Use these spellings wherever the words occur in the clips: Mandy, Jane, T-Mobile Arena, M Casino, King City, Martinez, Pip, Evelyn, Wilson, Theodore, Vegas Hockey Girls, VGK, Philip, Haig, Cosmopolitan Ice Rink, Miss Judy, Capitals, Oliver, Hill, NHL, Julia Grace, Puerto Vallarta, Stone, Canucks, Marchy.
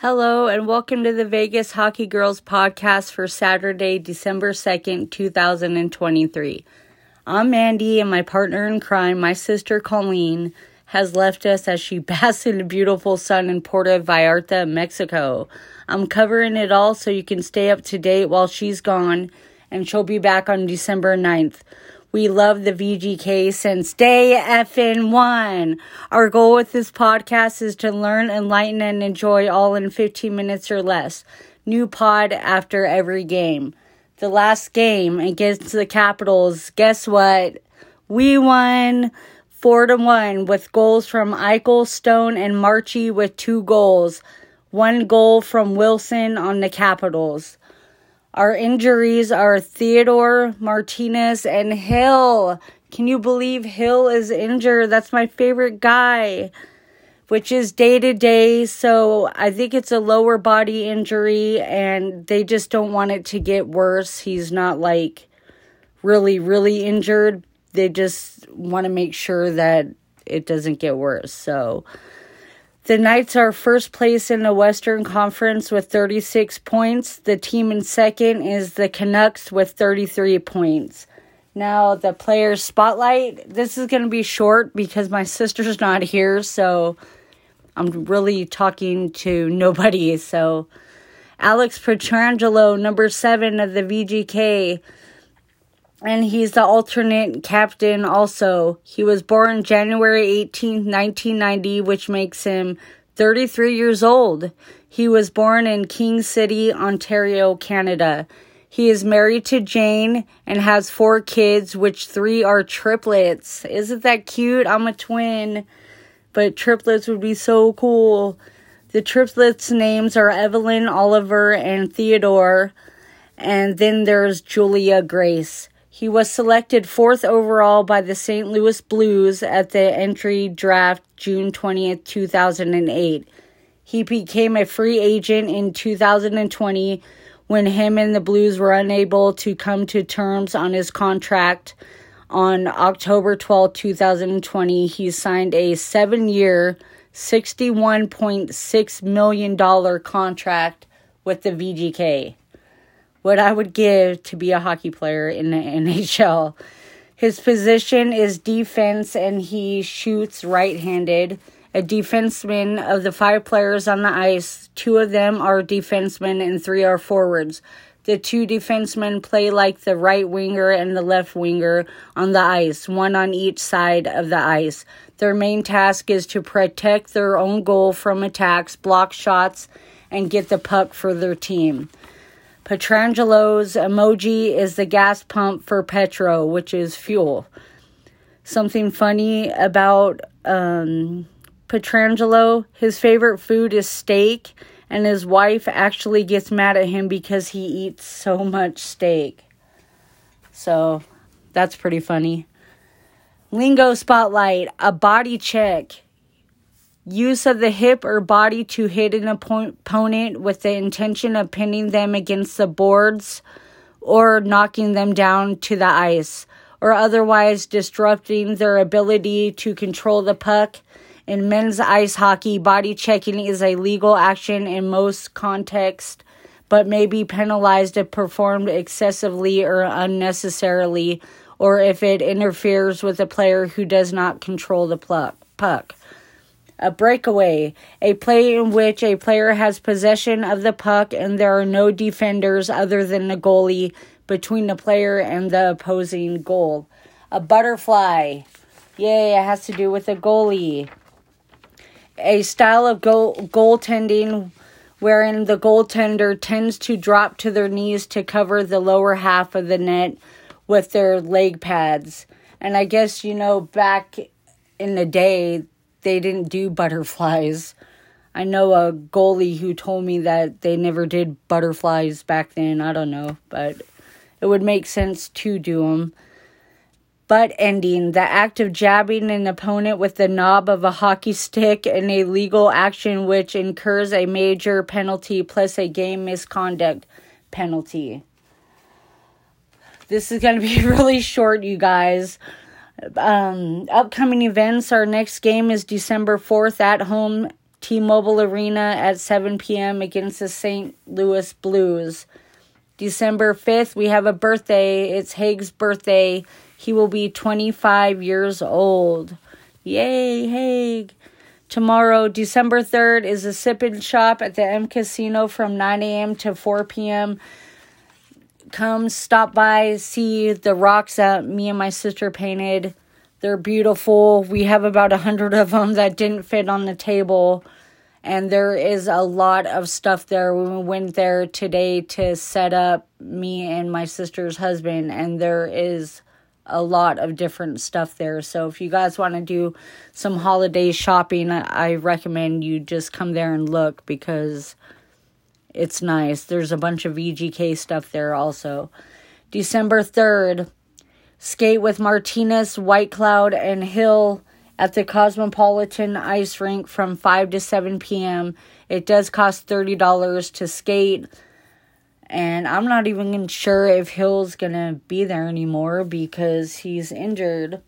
Hello and welcome to the Vegas Hockey Girls podcast for Saturday, December 2nd, 2023. I'm Mandy, and my partner in crime, my sister Colleen, has left us as she basks in the beautiful sun in Puerto Vallarta, Mexico. I'm covering it all so you can stay up to date while she's gone, and she'll be back on December 9th. We love the VGK since day effing one. Our goal with this podcast is to learn, enlighten, and enjoy all in 15 minutes or less. New pod after every game. The last game against the Capitals, guess what? We won 4-1 with goals from Eichel, Stone, and Marchy with 2 goals. 1 goal from Wilson on the Capitals. Our injuries are Theodore, Martinez, and Hill. Can you believe Hill is injured? That's my favorite guy, which is day-to-day. So I think it's a lower body injury, and they just don't want it to get worse. He's not, like, really injured. They just want to make sure that it doesn't get worse. So the Knights are first place in the Western Conference with 36 points. The team in second is the Canucks with 33 points. Now, the players' spotlight. This is going to be short because my sister's not here, so I'm really talking to nobody. So, Alex Pietrangelo, number 7 of the VGK. And he's the alternate captain also. He was born January 18, 1990, which makes him 33 years old. He was born in King City, Ontario, Canada. He is married to Jane and has 4 kids, which 3 are triplets. Isn't that cute? I'm a twin, but triplets would be so cool. The triplets' names are Evelyn, Oliver, and Theodore. And then there's Julia Grace. He was selected 4th overall by the St. Louis Blues at the entry draft June 20th, 2008. He became a free agent in 2020 when him and the Blues were unable to come to terms on his contract. On October 12, 2020, he signed a 7-year, $61.6 million contract with the VGK. What I would give to be a hockey player in the NHL. His position is defense, and he shoots right-handed. A defenseman of the 5 players on the ice, 2 of them are defensemen and 3 are forwards. The 2 defensemen play like the right winger and the left winger on the ice, 1 on each side of the ice. Their main task is to protect their own goal from attacks, block shots, and get the puck for their team. Pietrangelo's emoji is the gas pump for petrol, which is fuel. Something funny about Pietrangelo, his favorite food is steak, and his wife actually gets mad at him because he eats so much steak. So, that's pretty funny. Lingo spotlight, a body check. Use of the hip or body to hit an opponent with the intention of pinning them against the boards or knocking them down to the ice, or otherwise disrupting their ability to control the puck. In men's ice hockey, body checking is a legal action in most contexts, but may be penalized if performed excessively or unnecessarily, or if it interferes with a player who does not control the puck. A breakaway, a play in which a player has possession of the puck and there are no defenders other than the goalie between the player and the opposing goal. A butterfly, yay, it has to do with a goalie. A style of goaltending wherein the goaltender tends to drop to their knees to cover the lower half of the net with their leg pads. And I guess, you know, back in the day, they didn't do butterflies. I know a goalie who told me that they never did butterflies back then. I don't know, but it would make sense to do them. Butt ending, the act of jabbing an opponent with the knob of a hockey stick, and a legal action which incurs a major penalty plus a game misconduct penalty. This is going to be really short, you guys. Upcoming events. Our next game is December 4th at home T-Mobile Arena at 7 p.m. against the St. Louis Blues. December 5th, we have a birthday. It's Haig's birthday. He will be 25 years old. Yay, Haig. Tomorrow, December 3rd, is a sip and shop at the M Casino from 9 a.m. to 4 p.m. Come stop by, see the rocks that me and my sister painted. They're beautiful. We have about 100 of them that didn't fit on the table. And there is a lot of stuff there. We went there today to set up, me and my sister's husband. And there is a lot of different stuff there. So if you guys want to do some holiday shopping, I recommend you just come there and look, because it's nice. There's a bunch of VGK stuff there also. December 3rd. Skate with Martinez, White Cloud, and Hill at the Cosmopolitan Ice Rink from 5 to 7 p.m. It does cost $30 to skate. And I'm not even sure if Hill's going to be there anymore because he's injured.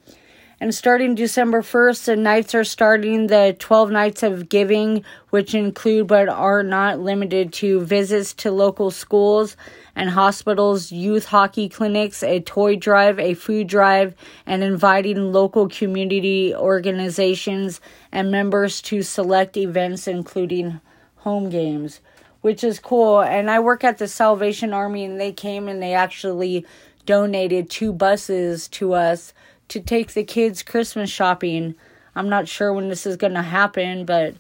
And starting December 1st, the Knights are starting the 12 Nights of Giving, which include but are not limited to visits to local schools and hospitals, youth hockey clinics, a toy drive, a food drive, and inviting local community organizations and members to select events, including home games, which is cool. And I work at the Salvation Army, and they came and they actually donated 2 buses to us to take the kids Christmas shopping. I'm not sure when this is going to happen, but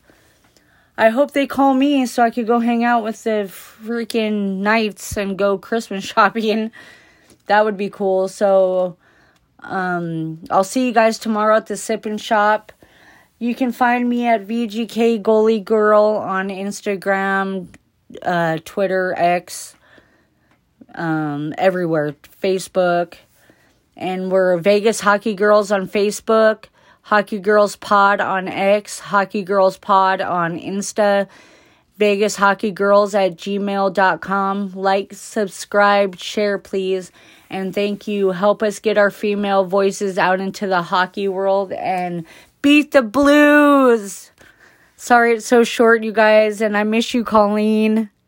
I hope they call me so I could go hang out with the freaking Knights and go Christmas shopping. That would be cool. So I'll see you guys tomorrow at the Sip and Shop. You can find me at VGK Goalie Girl on Instagram, Twitter, X, everywhere, Facebook. And we're Vegas Hockey Girls on Facebook, Hockey Girls Pod on X, Hockey Girls Pod on Insta, Vegas Hockey Girls at gmail.com. Like, subscribe, share, please. And thank you. Help us get our female voices out into the hockey world and beat the Blues. Sorry it's so short, you guys, and I miss you, Colleen.